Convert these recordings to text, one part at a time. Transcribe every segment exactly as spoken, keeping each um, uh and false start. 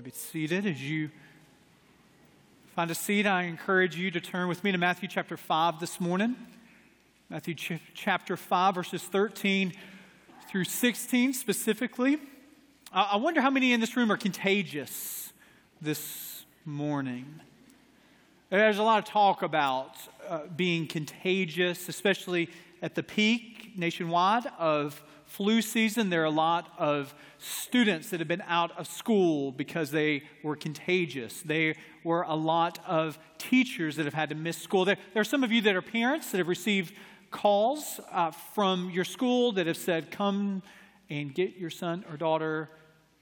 may be seated. As you find a seat, I encourage you to turn with me to Matthew chapter five this morning. Matthew ch- chapter five, verses thirteen through sixteen specifically. I-, I wonder how many in this room are contagious this morning. There's a lot of talk about uh, being contagious, especially at the peak nationwide of flu season. There are a lot of students that have been out of school because they were contagious. There were a lot of teachers that have had to miss school. There, there are some of you that are parents that have received calls uh, from your school that have said, come and get your son or daughter.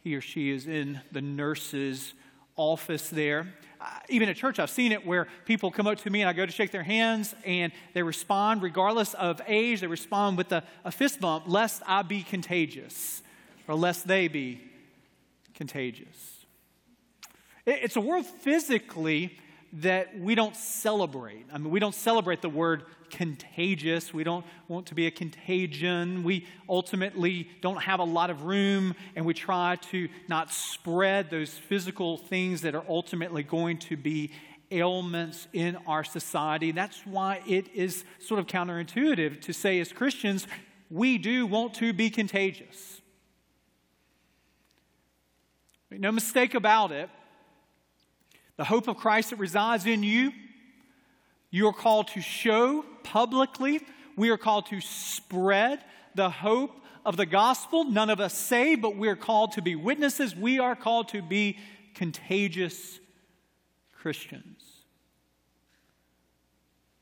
He or she is in the nurse's office there. Uh, even at church, I've seen it where people come up to me and I go to shake their hands and they respond, regardless of age, they respond with a, a fist bump, lest I be contagious or lest they be contagious. It, it's a world physically that we don't celebrate. I mean, we don't celebrate the word contagious. We don't want to be a contagion. We ultimately don't have a lot of room, and we try to not spread those physical things that are ultimately going to be ailments in our society. That's why it is sort of counterintuitive to say as Christians, we do want to be contagious. Make no mistake about it. The hope of Christ that resides in you, you are called to show publicly. We are called to spread the hope of the gospel. None of us say, but we are called to be witnesses. We are called to be contagious Christians.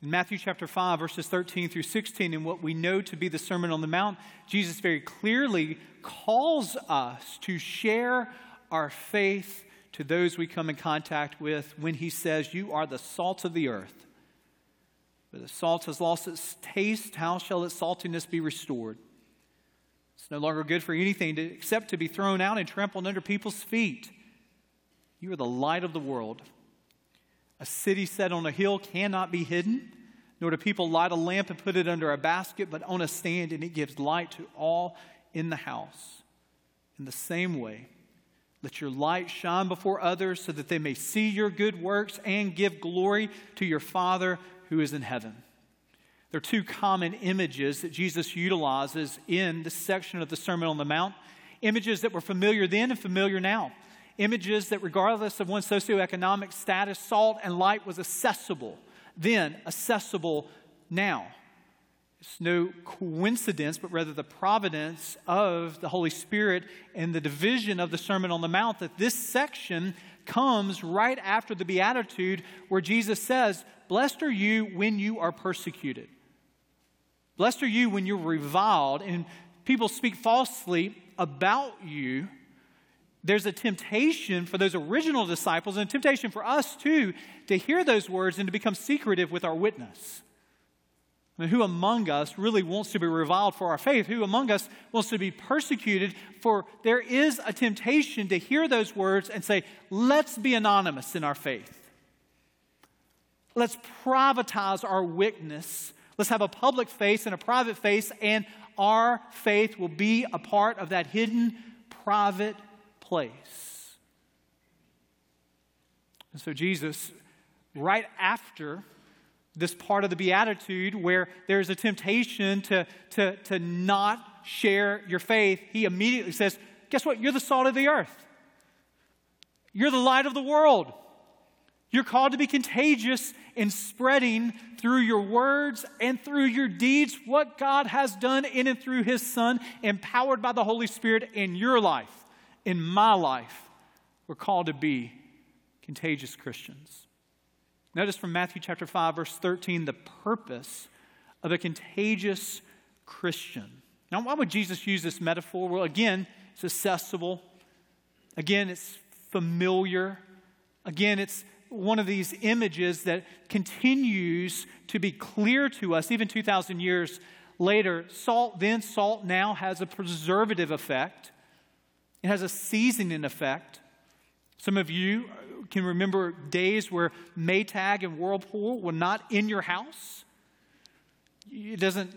In Matthew chapter five, verses thirteen through sixteen, in what we know to be the Sermon on the Mount, Jesus very clearly calls us to share our faith to those we come in contact with when he says, you are the salt of the earth. But the salt has lost its taste. How shall its saltiness be restored? It's no longer good for anything to, except to be thrown out and trampled under people's feet. You are the light of the world. A city set on a hill cannot be hidden, nor do people light a lamp and put it under a basket, but on a stand, and it gives light to all in the house. In the same way, let your light shine before others so that they may see your good works and give glory to your Father who is in heaven. There are two common images that Jesus utilizes in this section of the Sermon on the Mount. Images that were familiar then and familiar now. Images that regardless of one's socioeconomic status, salt and light was accessible then, accessible now. It's no coincidence, but rather the providence of the Holy Spirit and the division of the Sermon on the Mount that this section comes right after the Beatitude where Jesus says, blessed are you when you are persecuted. Blessed are you when you're reviled and people speak falsely about you. There's a temptation for those original disciples and a temptation for us too to hear those words and to become secretive with our witness. I mean, who among us really wants to be reviled for our faith? Who among us wants to be persecuted? For there is a temptation to hear those words and say, let's be anonymous in our faith. Let's privatize our witness. Let's have a public face and a private face, and our faith will be a part of that hidden private place. And so Jesus, right after this part of the Beatitude where there's a temptation to, to, to not share your faith, he immediately says, guess what? You're the salt of the earth. You're the light of the world. You're called to be contagious in spreading through your words and through your deeds what God has done in and through his Son, empowered by the Holy Spirit in your life, in my life. We're called to be contagious Christians. Notice from Matthew chapter five, verse thirteen, the purpose of a contagious Christian. Now, why would Jesus use this metaphor? Well, again, it's accessible. Again, it's familiar. Again, it's one of these images that continues to be clear to us, even two thousand years later. Salt then, salt now has a preservative effect. It has a seasoning effect. Some of you can remember days where Maytag and Whirlpool were not in your house. It doesn't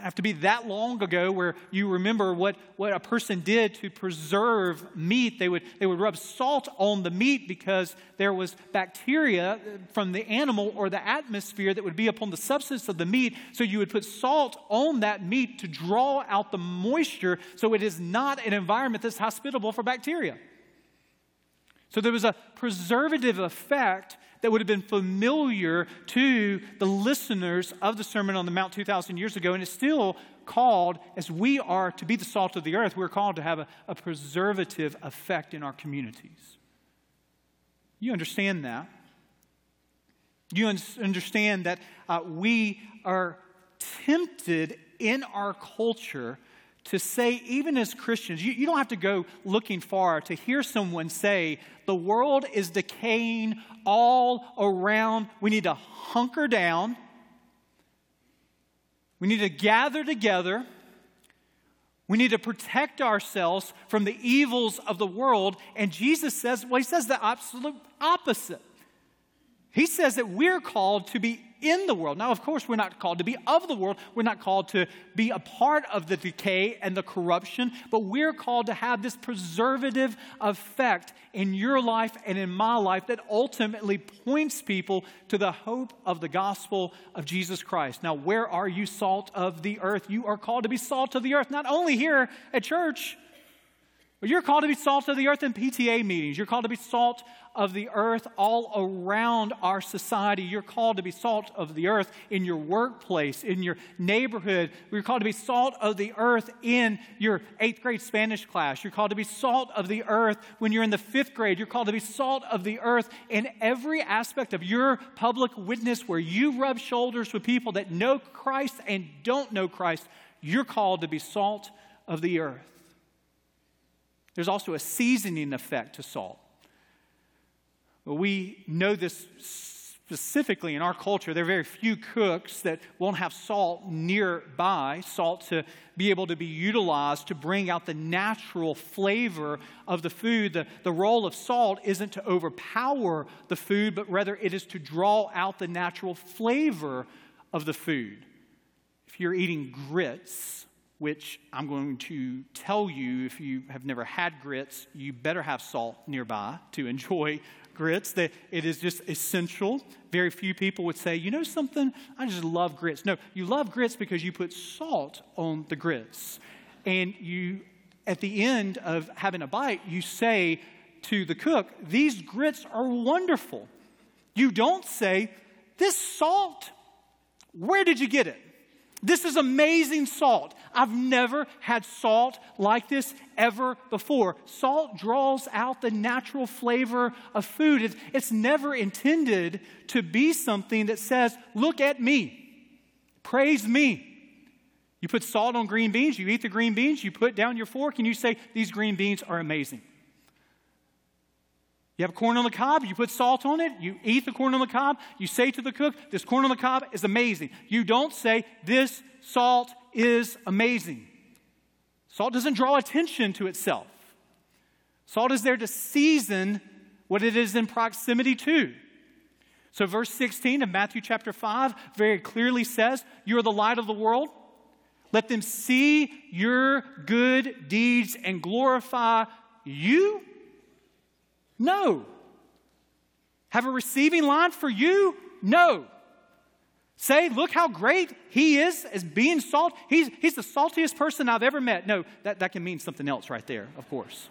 have to be that long ago where you remember what, what a person did to preserve meat. They would, they would rub salt on the meat because there was bacteria from the animal or the atmosphere that would be upon the substance of the meat. So you would put salt on that meat to draw out the moisture so it is not an environment that's hospitable for bacteria. So there was a preservative effect that would have been familiar to the listeners of the Sermon on the Mount two thousand years ago, and it's still called, as we are to be the salt of the earth, we're called to have a, a preservative effect in our communities. You understand that. You un- understand that uh, we are tempted in our culture to say, even as Christians, you, you don't have to go looking far to hear someone say, the world is decaying all around. We need to hunker down. We need to gather together. We need to protect ourselves from the evils of the world. And Jesus says, well, he says the absolute opposite. He says that we're called to be in the world. Now, of course, we're not called to be of the world. We're not called to be a part of the decay and the corruption, but we're called to have this preservative effect in your life and in my life that ultimately points people to the hope of the gospel of Jesus Christ. Now, where are you salt of the earth? You are called to be salt of the earth, not only here at church, but you're called to be salt of the earth in P T A meetings. You're called to be salt of the earth all around our society. You're called to be salt of the earth in your workplace, in your neighborhood. You're called to be salt of the earth in your eighth grade Spanish class. You're called to be salt of the earth when you're in the fifth grade. You're called to be salt of the earth in every aspect of your public witness where you rub shoulders with people that know Christ and don't know Christ. You're called to be salt of the earth. There's also a seasoning effect to salt. Well, we know this specifically in our culture. There are very few cooks that won't have salt nearby, salt to be able to be utilized to bring out the natural flavor of the food. The, the role of salt isn't to overpower the food, but rather it is to draw out the natural flavor of the food. If you're eating grits, which I'm going to tell you, if you have never had grits, you better have salt nearby to enjoy grits. That it is just essential. Very few people would say, you know something, I just love grits. No, you love grits because you put salt on the grits. And you, at the end of having a bite, you say to the cook, these grits are wonderful. You don't say, this salt, where did you get it? This is amazing salt. I've never had salt like this ever before. Salt draws out the natural flavor of food. It's, it's never intended to be something that says, look at me, praise me. You put salt on green beans, you eat the green beans, you put down your fork and you say, these green beans are amazing. You have corn on the cob, you put salt on it, you eat the corn on the cob, you say to the cook, this corn on the cob is amazing. You don't say, this salt is amazing. Salt doesn't draw attention to itself. Salt is there to season what it is in proximity to. So verse sixteen of Matthew chapter five very clearly says, you are the light of the world. Let them see your good deeds and glorify you. No. Have a receiving line for you? No. Say, look how great he is as being salt. He's, he's the saltiest person I've ever met. No, that, that can mean something else right there, of course.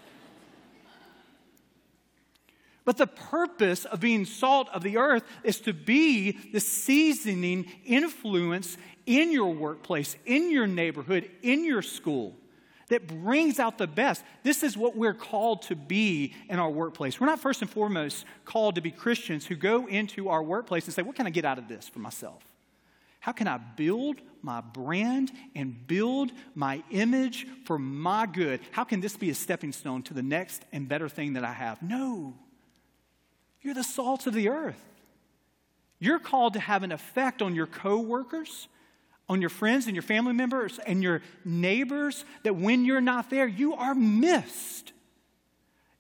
But the purpose of being salt of the earth is to be the seasoning influence in your workplace, in your neighborhood, in your school, that brings out the best. This is what we're called to be in our workplace. We're not first and foremost called to be Christians who go into our workplace and say, what can I get out of this for myself? How can I build my brand and build my image for my good? How can this be a stepping stone to the next and better thing that I have? No. You're the salt of the earth. You're called to have an effect on your coworkers, on your friends and your family members and your neighbors, that when you're not there, you are missed.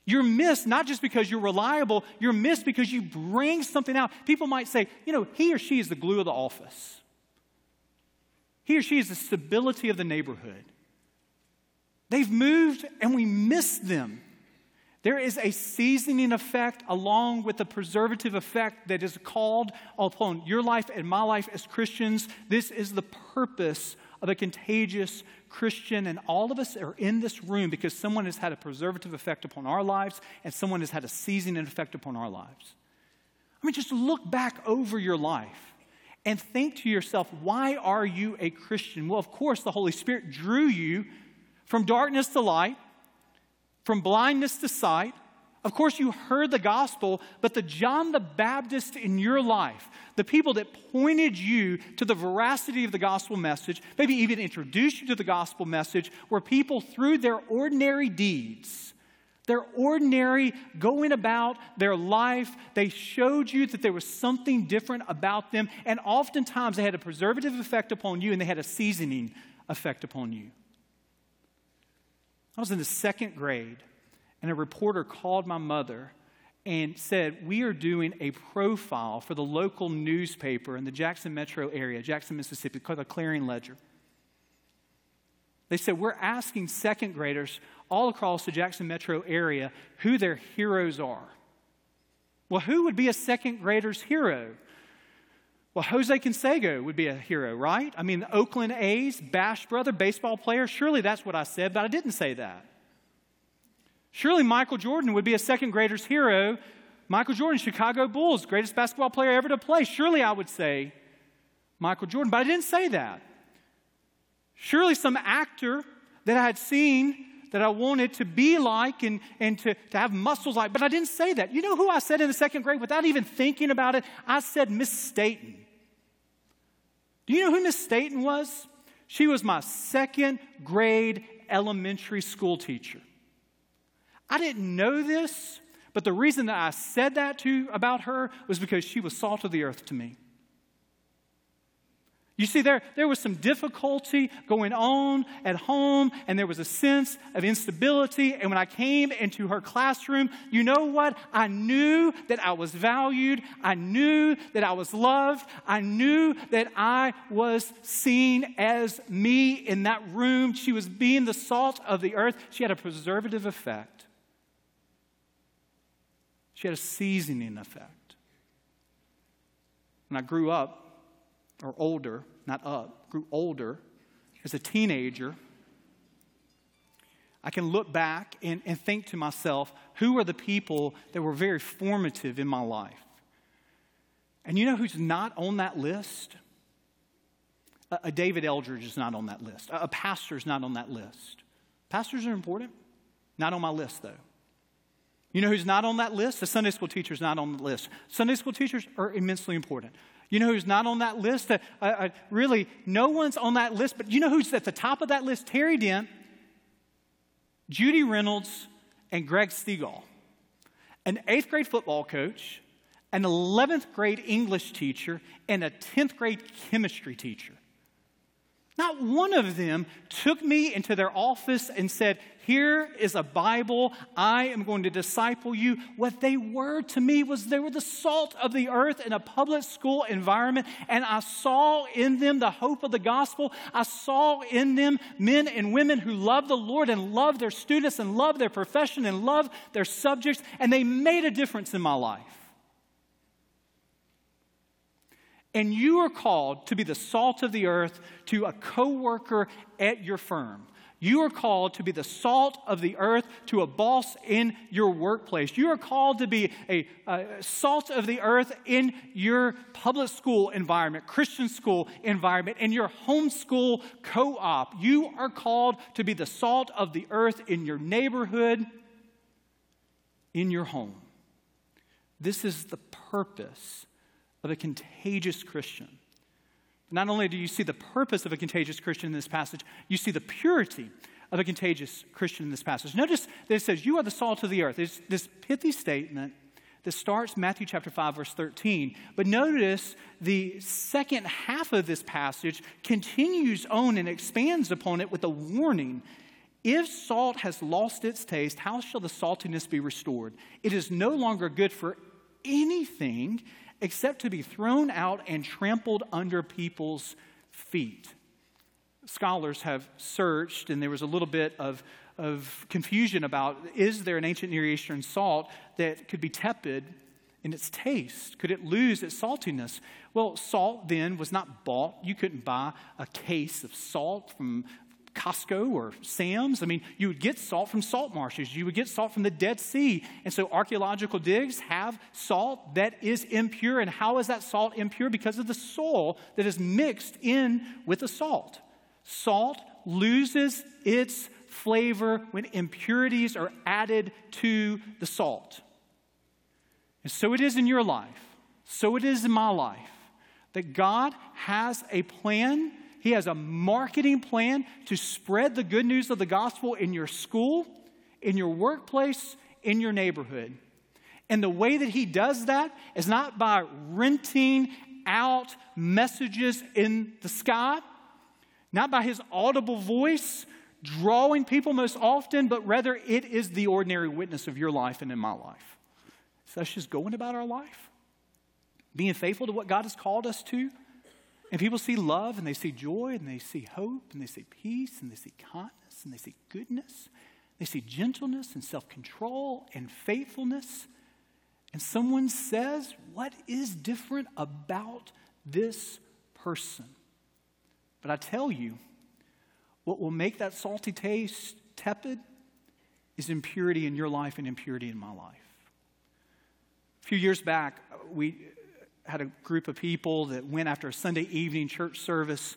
You're missed not just because you're reliable, you're missed because you bring something out. People might say, you know, he or she is the glue of the office. He or she is the stability of the neighborhood. They've moved and we miss them. There is a seasoning effect along with the preservative effect that is called upon your life and my life as Christians. This is the purpose of a contagious Christian, and all of us are in this room because someone has had a preservative effect upon our lives and someone has had a seasoning effect upon our lives. I mean, just look back over your life and think to yourself, why are you a Christian? Well, of course, the Holy Spirit drew you from darkness to light, from blindness to sight. Of course, you heard the gospel, but the John the Baptist in your life, the people that pointed you to the veracity of the gospel message, maybe even introduced you to the gospel message, were people through their ordinary deeds, their ordinary going about their life. They showed you that there was something different about them, and oftentimes they had a preservative effect upon you and they had a seasoning effect upon you. I was in the second grade, and a reporter called my mother and said, we are doing a profile for the local newspaper in the Jackson metro area, Jackson, Mississippi, called the Clarion Ledger. They said, we're asking second graders all across the Jackson metro area who their heroes are. Well, who would be a second grader's hero? Well, Jose Canseco would be a hero, right? I mean, the Oakland A's, Bash Brother, baseball player. Surely that's what I said, but I didn't say that. Surely Michael Jordan would be a second grader's hero. Michael Jordan, Chicago Bulls, greatest basketball player ever to play. Surely I would say Michael Jordan, but I didn't say that. Surely some actor that I had seen that I wanted to be like and, and to, to have muscles like, but I didn't say that. You know who I said in the second grade without even thinking about it? I said Miss Staten. Do you know who Miss Staten was? She was my second grade elementary school teacher. I didn't know this, but the reason that I said that to about her was because she was salt of the earth to me. You see, there, there was some difficulty going on at home, and there was a sense of instability. And when I came into her classroom, you know what? I knew that I was valued. I knew that I was loved. I knew that I was seen as me in that room. She was being the salt of the earth. She had a preservative effect. She had a seasoning effect. And I grew up, or older, not up, grew older as a teenager, I can look back and, and think to myself, who are the people that were very formative in my life? And you know who's not on that list? A, a David Eldridge is not on that list. A, a pastor is not on that list. Pastors are important. Not on my list, though. You know who's not on that list? A Sunday school teacher is not on the list. Sunday school teachers are immensely important. You know who's not on that list? Uh, uh, really, no one's on that list, but you know who's at the top of that list? Terry Dent, Judy Reynolds, and Greg Stegall. An eighth grade football coach, an eleventh grade English teacher, and a tenth grade chemistry teacher. Not one of them took me into their office and said, here is a Bible. I am going to disciple you. What they were to me was they were the salt of the earth in a public school environment. And I saw in them the hope of the gospel. I saw in them men and women who love the Lord and love their students and love their profession and love their subjects. And they made a difference in my life. And you are called to be the salt of the earth to a coworker at your firm. You are called to be the salt of the earth to a boss in your workplace. You are called to be a, a salt of the earth in your public school environment, Christian school environment, in your homeschool co-op. You are called to be the salt of the earth in your neighborhood, in your home. This is the purpose of a contagious Christian. Not only do you see the purpose of a contagious Christian in this passage, you see the purity of a contagious Christian in this passage. Notice that it says, you are the salt of the earth. It's this pithy statement that starts Matthew chapter five, verse thirteen. But notice the second half of this passage continues on and expands upon it with a warning. If salt has lost its taste, how shall the saltiness be restored? It is no longer good for anything except to be thrown out and trampled under people's feet. scholars have searched, and there was a little bit of, of confusion about, is there an ancient Near Eastern salt that could be tepid in its taste? Could it lose its saltiness? Well, salt then was not bought. You couldn't buy a case of salt from Costco or Sam's. I mean, you would get salt from salt marshes. You would get salt from the Dead Sea. And so archaeological digs have salt that is impure. And how is that salt impure? Because of the soil that is mixed in with the salt. Salt loses its flavor when impurities are added to the salt. And so it is in your life. So it is in my life that God has a plan. He has a marketing plan to spread the good news of the gospel in your school, in your workplace, in your neighborhood. And the way that he does that is not by renting out messages in the sky, not by his audible voice drawing people most often, but rather it is the ordinary witness of your life and in my life. So that's just going about our life, being faithful to what God has called us to. And people see love, and they see joy, and they see hope, and they see peace, and they see kindness, and they see goodness. They see gentleness and self-control and faithfulness. And someone says, what is different about this person? But I tell you, what will make that salty taste tepid is impurity in your life and impurity in my life. A few years back, we had a group of people that went after a Sunday evening church service.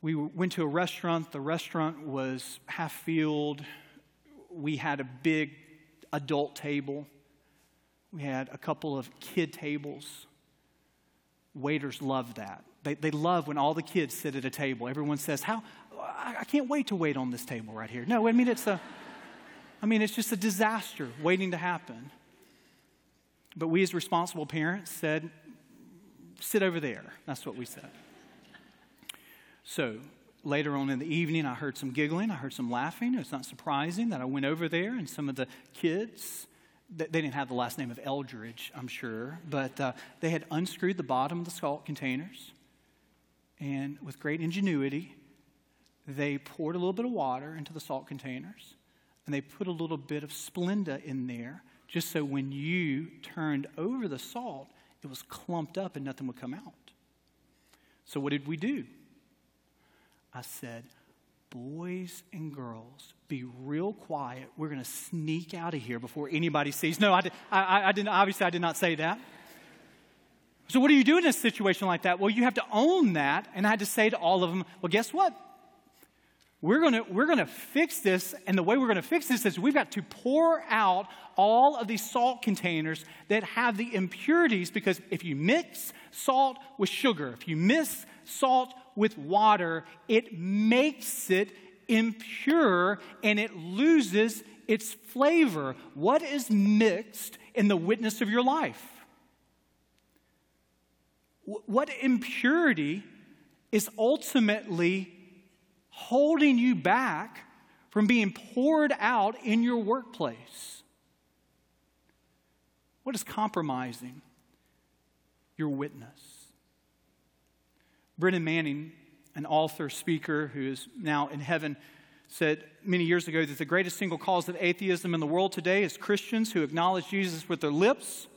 We went to a restaurant. The restaurant was half filled. We had a big adult table. We had a couple of kid tables. Waiters love that. They, they love when all the kids sit at a table. Everyone says, "How? I can't wait to wait on this table right here." No, I mean, it's a, I mean, it's just a disaster waiting to happen. But we as responsible parents said, sit over there. That's what we said. So later on in the evening, I heard some giggling. I heard some laughing. It's not surprising that I went over there, and some of the kids, they didn't have the last name of Eldridge, I'm sure, but uh, they had unscrewed the bottom of the salt containers. And with great ingenuity, they poured a little bit of water into the salt containers, and they put a little bit of Splenda in there, just so when you turned over the salt, it was clumped up and nothing would come out. So what did we do? I said, boys and girls, be real quiet. We're going to sneak out of here before anybody sees. No, I, did, I, I didn't. Obviously, I did not say that. So what do you do in a situation like that? Well, you have to own that. And I had to say to all of them, well, guess what? We're gonna, we're gonna fix this, and the way we're gonna fix this is we've got to pour out all of these salt containers that have the impurities, because if you mix salt with sugar, if you mix salt with water, it makes it impure and it loses its flavor. What is mixed in the witness of your life? What impurity is ultimately holding you back from being poured out in your workplace? What is compromising your witness? Brennan Manning, an author, speaker who is now in heaven, said many years ago that the greatest single cause of atheism in the world today is Christians who acknowledge Jesus with their lips,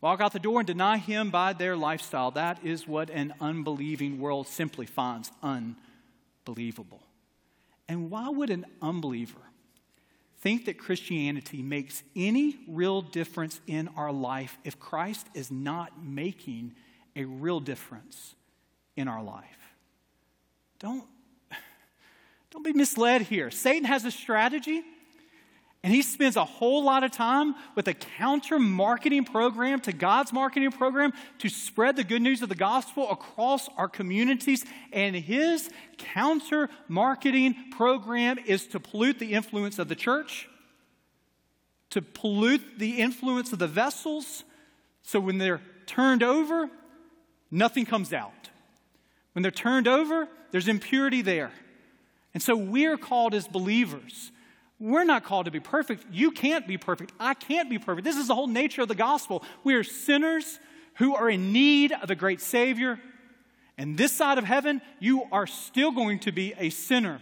walk out the door, and deny him by their lifestyle. That is what an unbelieving world simply finds unbelievable. Believable. And why would an unbeliever think that Christianity makes any real difference in our life if Christ is not making a real difference in our life? Don't, don't be misled here. Satan has a strategy, and he spends a whole lot of time with a counter-marketing program to God's marketing program to spread the good news of the gospel across our communities. And his counter-marketing program is to pollute the influence of the church, to pollute the influence of the vessels, so when they're turned over, nothing comes out. When they're turned over, there's impurity there. And so we're called as believers. We're not called to be perfect. You can't be perfect. I can't be perfect. This is the whole nature of the gospel. We are sinners who are in need of a great Savior, And this side of heaven, you are still going to be a sinner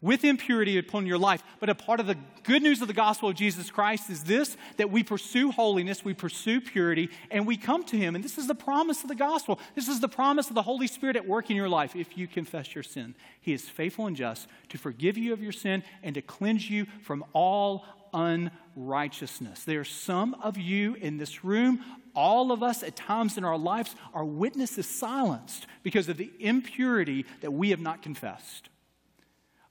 with impurity upon your life. But a part of the good news of the gospel of Jesus Christ is this, that we pursue holiness, we pursue purity, and we come to him. And this is the promise of the gospel. This is the promise of the Holy Spirit at work in your life if you confess your sin. He is faithful and just to forgive you of your sin and to cleanse you from all unrighteousness. There are some of you in this room, all of us at times in our lives, our witness is silenced because of the impurity that we have not confessed.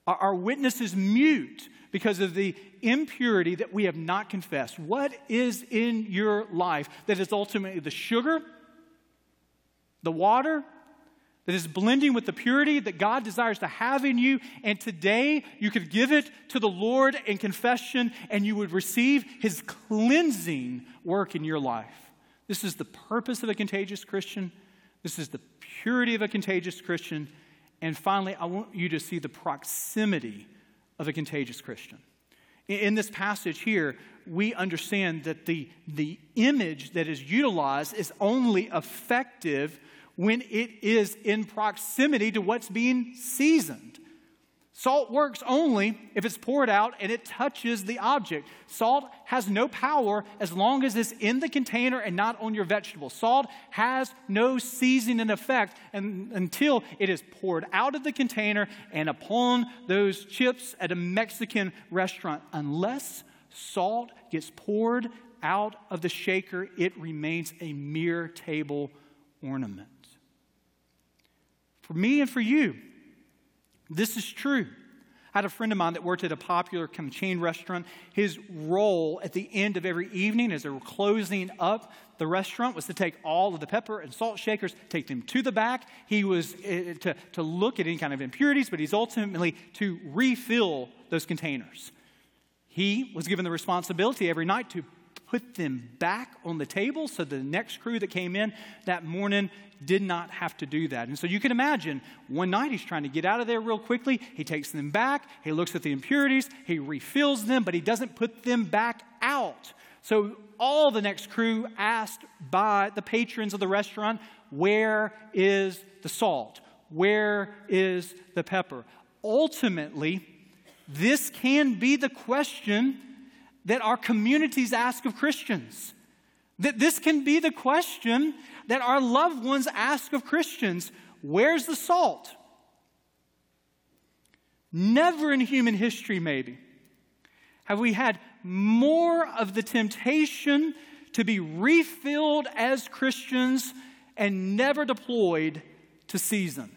Our witness is mute because of the impurity that we have not confessed. What is in your life that is ultimately the sugar, the water, that is blending with the purity that God desires to have in you? And today you could give it to the Lord in confession and you would receive his cleansing work in your life. This is the purpose of a contagious Christian. This is the purity of a contagious Christian. And finally, I want you to see the proximity of a contagious Christian. In this passage here, we understand that the, the image that is utilized is only effective when it is in proximity to what's being seasoned. Salt works only if it's poured out and it touches the object. Salt has no power as long as it's in the container and not on your vegetables. Salt has no seasoning effect and, until it is poured out of the container and upon those chips at a Mexican restaurant. Unless salt gets poured out of the shaker, it remains a mere table ornament. For me and for you, this is true. I had a friend of mine that worked at a popular kind of chain restaurant. His role at the end of every evening as they were closing up the restaurant was to take all of the pepper and salt shakers, take them to the back. He was to, to look at any kind of impurities, but he's ultimately to refill those containers. He was given the responsibility every night to put them back on the table so the next crew that came in that morning did not have to do that. And so you can imagine, one night he's trying to get out of there real quickly. He takes them back. He looks at the impurities. He refills them, but he doesn't put them back out. So all the next crew asked by the patrons of the restaurant, where is the salt? Where is the pepper? Ultimately, this can be the question that our communities ask of Christians. That this can be the question that our loved ones ask of Christians. Where's the salt? Never in human history, maybe, have we had more of the temptation to be refilled as Christians and never deployed to season.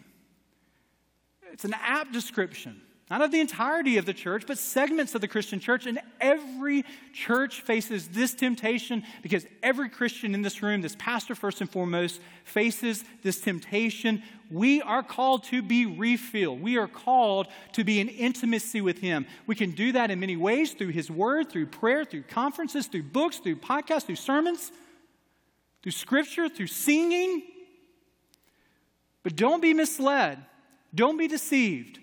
It's an apt description. Not of the entirety of the church, but segments of the Christian church. And every church faces this temptation because every Christian in this room, this pastor first and foremost, faces this temptation. We are called to be refilled. We are called to be in intimacy with him. We can do that in many ways, through his word, through prayer, through conferences, through books, through podcasts, through sermons, through scripture, through singing. But don't be misled. Don't be deceived.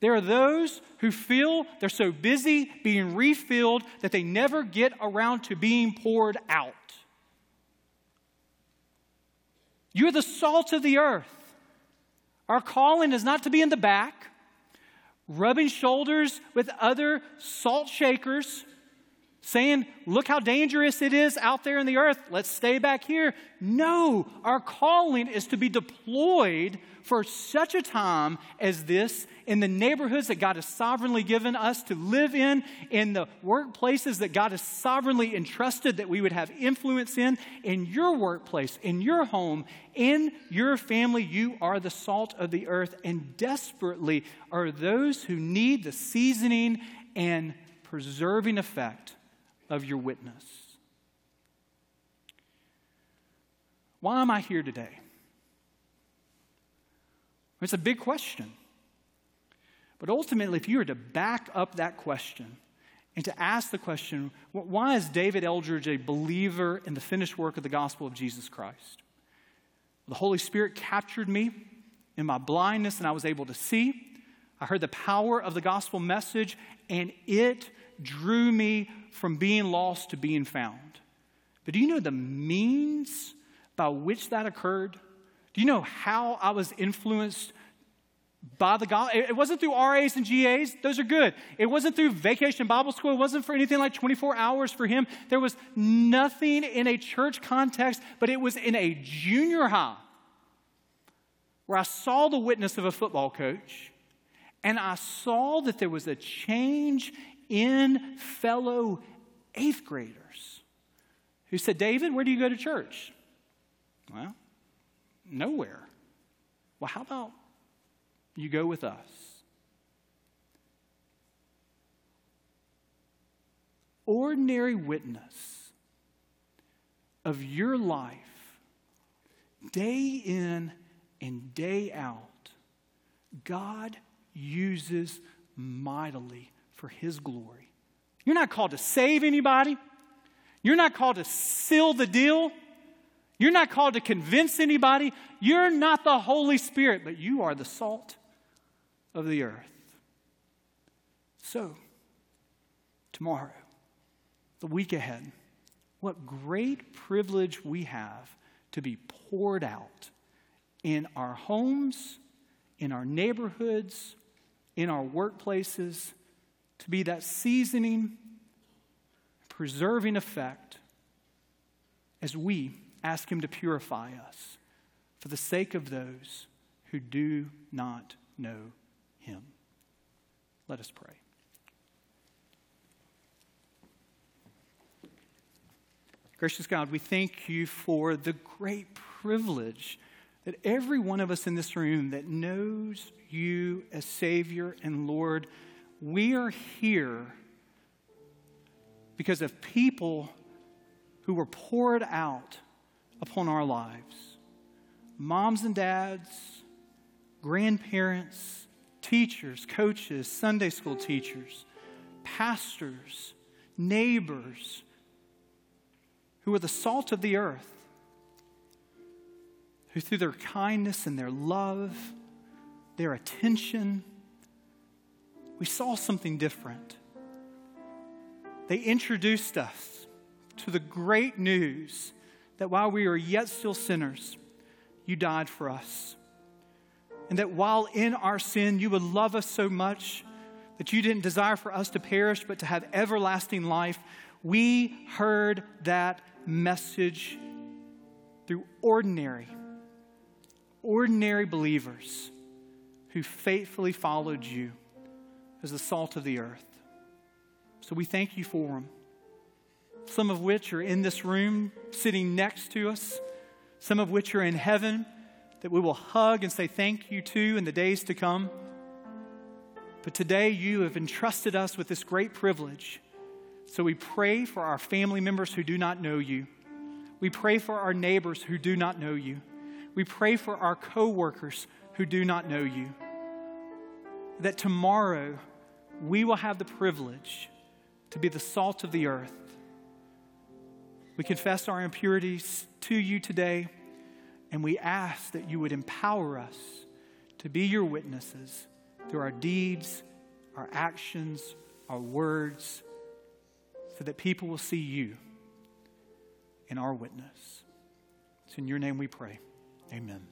There are those who feel they're so busy being refilled that they never get around to being poured out. You're the salt of the earth. Our calling is not to be in the back, rubbing shoulders with other salt shakers, saying, look how dangerous it is out there in the earth. Let's stay back here. No, our calling is to be deployed for such a time as this in the neighborhoods that God has sovereignly given us to live in, in the workplaces that God has sovereignly entrusted that we would have influence in, in your workplace, in your home, in your family. You are the salt of the earth, and desperately are those who need the seasoning and preserving effect of your witness. Why am I here today? It's a big question. But ultimately, if you were to back up that question and to ask the question, why is David Eldredge a believer in the finished work of the gospel of Jesus Christ? The Holy Spirit captured me in my blindness and I was able to see. I heard the power of the gospel message and it drew me from being lost to being found. But do you know the means by which that occurred? Do you know how I was influenced by the gospel? It wasn't through R As and G As. Those are good. It wasn't through Vacation Bible School. It wasn't for anything like twenty-four hours for him. There was nothing in a church context, but it was in a junior high where I saw the witness of a football coach, and I saw that there was a change in fellow eighth graders who said, David, where do you go to church? Well, nowhere. Well, how about you go with us? Ordinary witness of your life, day in and day out, God uses mightily for his glory. You're not called to save anybody. You're not called to seal the deal. You're not called to convince anybody. You're not the Holy Spirit, but you are the salt of the earth. So, tomorrow, the week ahead, what great privilege we have to be poured out in our homes, in our neighborhoods, in our workplaces, to be that seasoning, preserving effect as we ask him to purify us for the sake of those who do not know him. Let us pray. Gracious God, we thank you for the great privilege that every one of us in this room that knows you as Savior and Lord, we are here because of people who were poured out upon our lives. Moms and dads, grandparents, teachers, coaches, Sunday school teachers, pastors, neighbors, who are the salt of the earth, who through their kindness and their love, their attention, we saw something different. They introduced us to the great news that while we are yet still sinners, you died for us. And that while in our sin, you would love us so much that you didn't desire for us to perish, but to have everlasting life. We heard that message through ordinary, ordinary believers who faithfully followed you as the salt of the earth. So we thank you for them, some of which are in this room sitting next to us, some of which are in heaven that we will hug and say thank you to in the days to come. But today you have entrusted us with this great privilege. So we pray for our family members who do not know you. We pray for our neighbors who do not know you. We pray for our co-workers who do not know you. That tomorrow we will have the privilege to be the salt of the earth. We confess our impurities to you today, and we ask that you would empower us to be your witnesses through our deeds, our actions, our words, so that people will see you in our witness. It's in your name we pray. Amen.